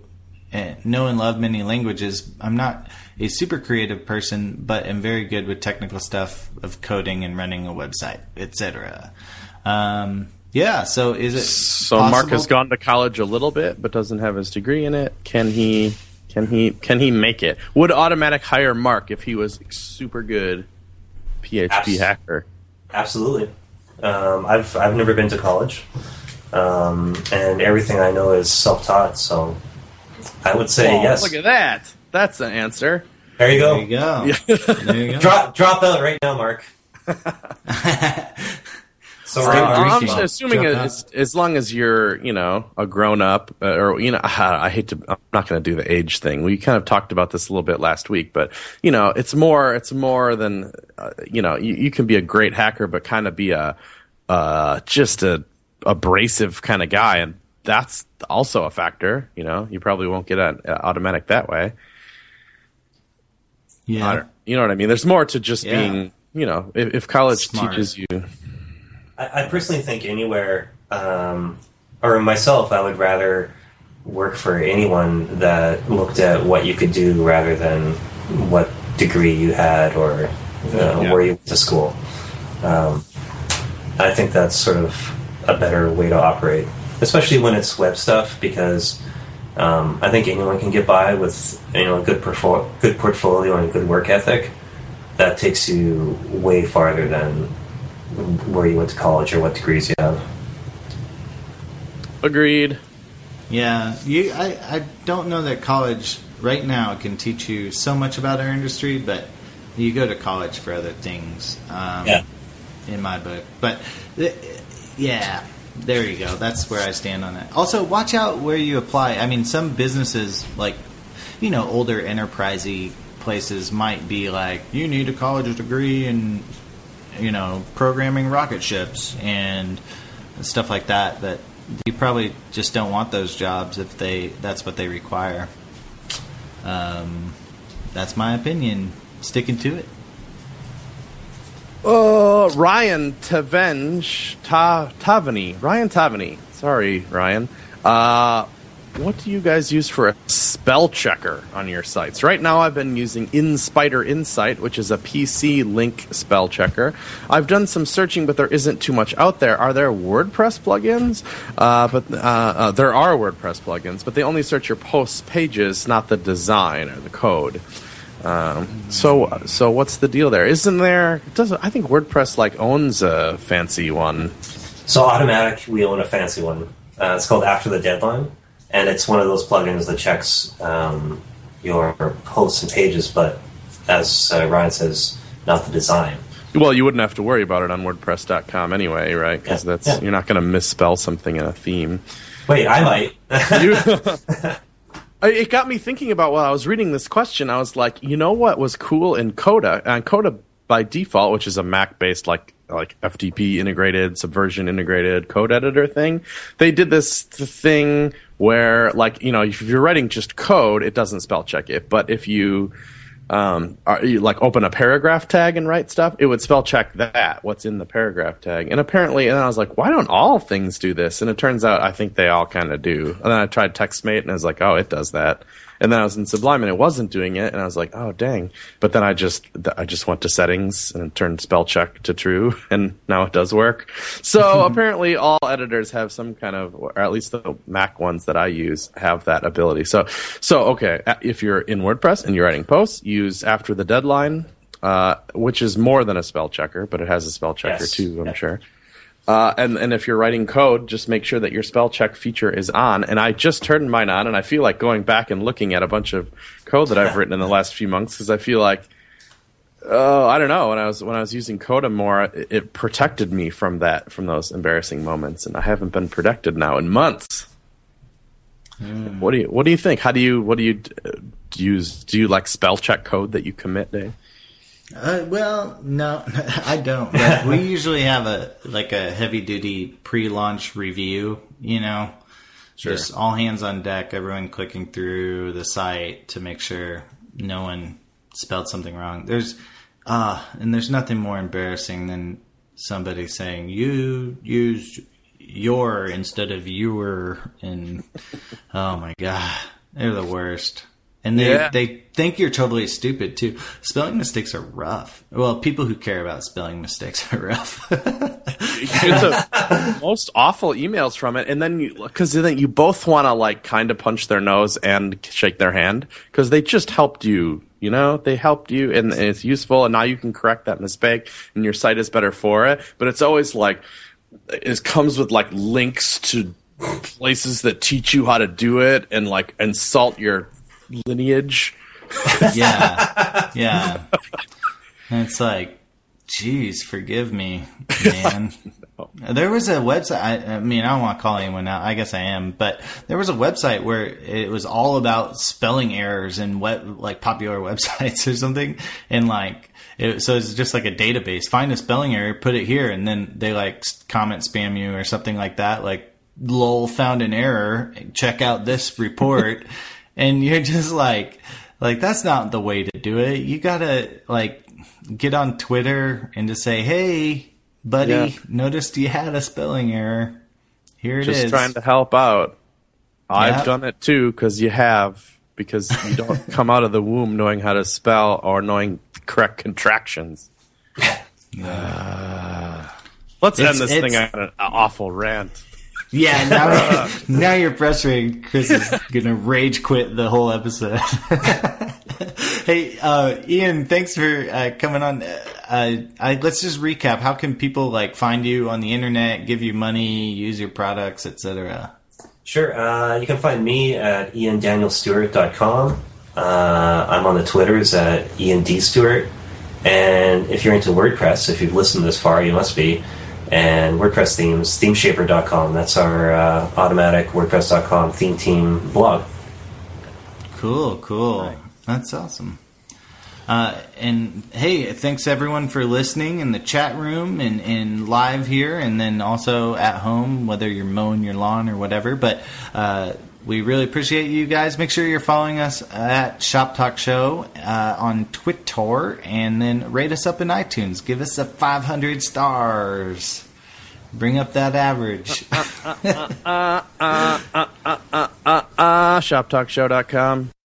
know and love many languages. I'm not a super creative person, but am very good with technical stuff of coding and running a website, et cetera. Um, yeah, so is it So possible? Mark has gone to college a little bit, but doesn't have his degree in it. Can he Can he? Can he make it? Would Automattic hire Mark if he was super good P H P Absol- hacker? Absolutely. Um, I've I've never been to college, um, and everything I know is self-taught, so... I would say oh, yes. Look at that. That's an answer. There you go. There you go. Yeah. There you go. Drop, drop out right now, Mark. So I'm assuming as, as long as you're, you know, a grown up, uh, or you know, I, I hate to, I'm not going to do the age thing. We kind of talked about this a little bit last week, but you know, it's more, it's more than, uh, you know, you, you can be a great hacker, but kind of be a, uh, just a abrasive kind of guy, and that's also a factor, you know. You probably won't get an Automattic that way. Yeah. I don't, you know what I mean? There's more to just yeah. being, you know, if, if college Smart. teaches you. I, I personally think anywhere, um, or myself, I would rather work for anyone that looked at what you could do rather than what degree you had or you know, yeah. where you went to school. Um, I think that's sort of a better way to operate, especially when it's web stuff, because um, I think anyone can get by with you know a good portfolio, good portfolio and a good work ethic. That takes you way farther than where you went to college or what degrees you have. Agreed. Yeah, you. I, I don't know that college right now can teach you so much about our industry, but you go to college for other things. Um, yeah. In my book, but yeah, there you go. That's where I stand on that. Also, watch out where you apply. I mean, some businesses, like you know, older enterprisey places, might be like, you need a college degree in you know programming rocket ships and stuff like that. That you probably just don't want those jobs if they that's what they require. Um, that's my opinion. Sticking to it. Oh, uh, Ryan Tavenge, Ta, Tavani, Ryan Tavani. Sorry, Ryan. Uh, what do you guys use for a spell checker on your sites? Right now I've been using InSpider Insight, which is a P C link spell checker. I've done some searching, but there isn't too much out there. Are there WordPress plugins? Uh, but uh, uh, there are WordPress plugins, but they only search your posts pages, not the design or the code. Um, so so what's the deal there? Isn't there doesn't I think WordPress like owns a fancy one. So Automattic, we own a fancy one. Uh, it's called After the Deadline, and it's one of those plugins that checks um, your posts and pages, but as uh, Ryan says, not the design. Well, you wouldn't have to worry about it on WordPress dot com anyway, right? Because yeah. that's yeah. you're not going to misspell something in a theme. Wait, I might. you- It got me thinking about while I was reading this question. I was like, you know what was cool in Coda? And Coda by default, which is a Mac-based like like F T P integrated, Subversion integrated code editor thing, they did this thing where like you know if you're writing just code, it doesn't spell check it. But if you um are, you like open a paragraph tag and write stuff, it would spell check that what's in the paragraph tag. And apparently, and I was like, why don't all things do this? And it turns out I think they all kind of do. And then I tried TextMate and I was like, oh, it does that. And then I was in Sublime and it wasn't doing it. And I was like, oh dang. But then I just I just went to settings and turned spell check to true, and now it does work. So apparently all editors have some kind of, or at least the Mac ones that I use have that ability. So so okay, if you're in WordPress and you're writing posts, use After the Deadline, uh, which is more than a spell checker, but it has a spell checker yes. too, I'm yeah. sure. Uh, and, and if you're writing code, just make sure that your spell check feature is on. And I just turned mine on, and I feel like going back and looking at a bunch of code that I've written in the last few months because I feel like, oh, I don't know. When I was when I was using Coda more, it, it protected me from that, from those embarrassing moments, and I haven't been protected now in months. Mm. What do you What do you think? How do you What do you do you, do you like spell check code that you commit, Dave? Uh, well, no, I don't. But we usually have a like a heavy duty pre-launch review, you know, sure. just all hands on deck, everyone clicking through the site to make sure no one spelled something wrong. There's, uh, and there's nothing more embarrassing than somebody saying you used your instead of your, and oh my God, they're the worst. And they, yeah. they think you're totally stupid, too. Spelling mistakes are rough. Well, people who care about spelling mistakes are rough. It's a, most awful emails from it. And then you, because then you both want to, like, kind of punch their nose and shake their hand because they just helped you. You know, they helped you, and it's useful. And now you can correct that mistake, and your site is better for it. But it's always like, it comes with, like, links to places that teach you how to do it and, like, insult your lineage. Yeah. Yeah. And it's like, geez, forgive me, man. No. There was a website. I, I mean, I don't want to call anyone out. I guess I am, but there was a website where it was all about spelling errors and what, like popular websites or something. And like, it, so it's just like a database, find a spelling error, put it here. And then they like comment spam you or something like that. Like, lol, found an error. Check out this report. And you're just like, Like, that's not the way to do it. You gotta, like, get on Twitter and just say, hey, buddy, yeah. noticed you had a spelling error. Here it just is. Just trying to help out. I've yep. done it too, because you have, because you don't come out of the womb knowing how to spell or knowing the correct contractions. Uh, Let's end this thing on an awful rant. Yeah, now, now you're frustrating. Chris is going to rage quit the whole episode. Hey, uh, Ian, thanks for uh, coming on. Uh, I, let's just recap. How can people like find you on the internet, give you money, use your products, et cetera? Sure. Uh, you can find me at ian daniel stewart dot com. Uh, I'm on the Twitters at ian d stewart. And if you're into WordPress, if you've listened this far, you must be. And WordPress themes, theme shaper dot com. That's our uh, automatic WordPress dot com theme team blog. Cool, cool. That's awesome. Uh, and hey, thanks everyone for listening in the chat room and, and live here, and then also at home, whether you're mowing your lawn or whatever. But uh, we really appreciate you guys. Make sure you're following us at ShopTalk Show uh, on Twitter, and then rate us up in iTunes. Give us a five hundred stars. Bring up that average. shop talk show dot com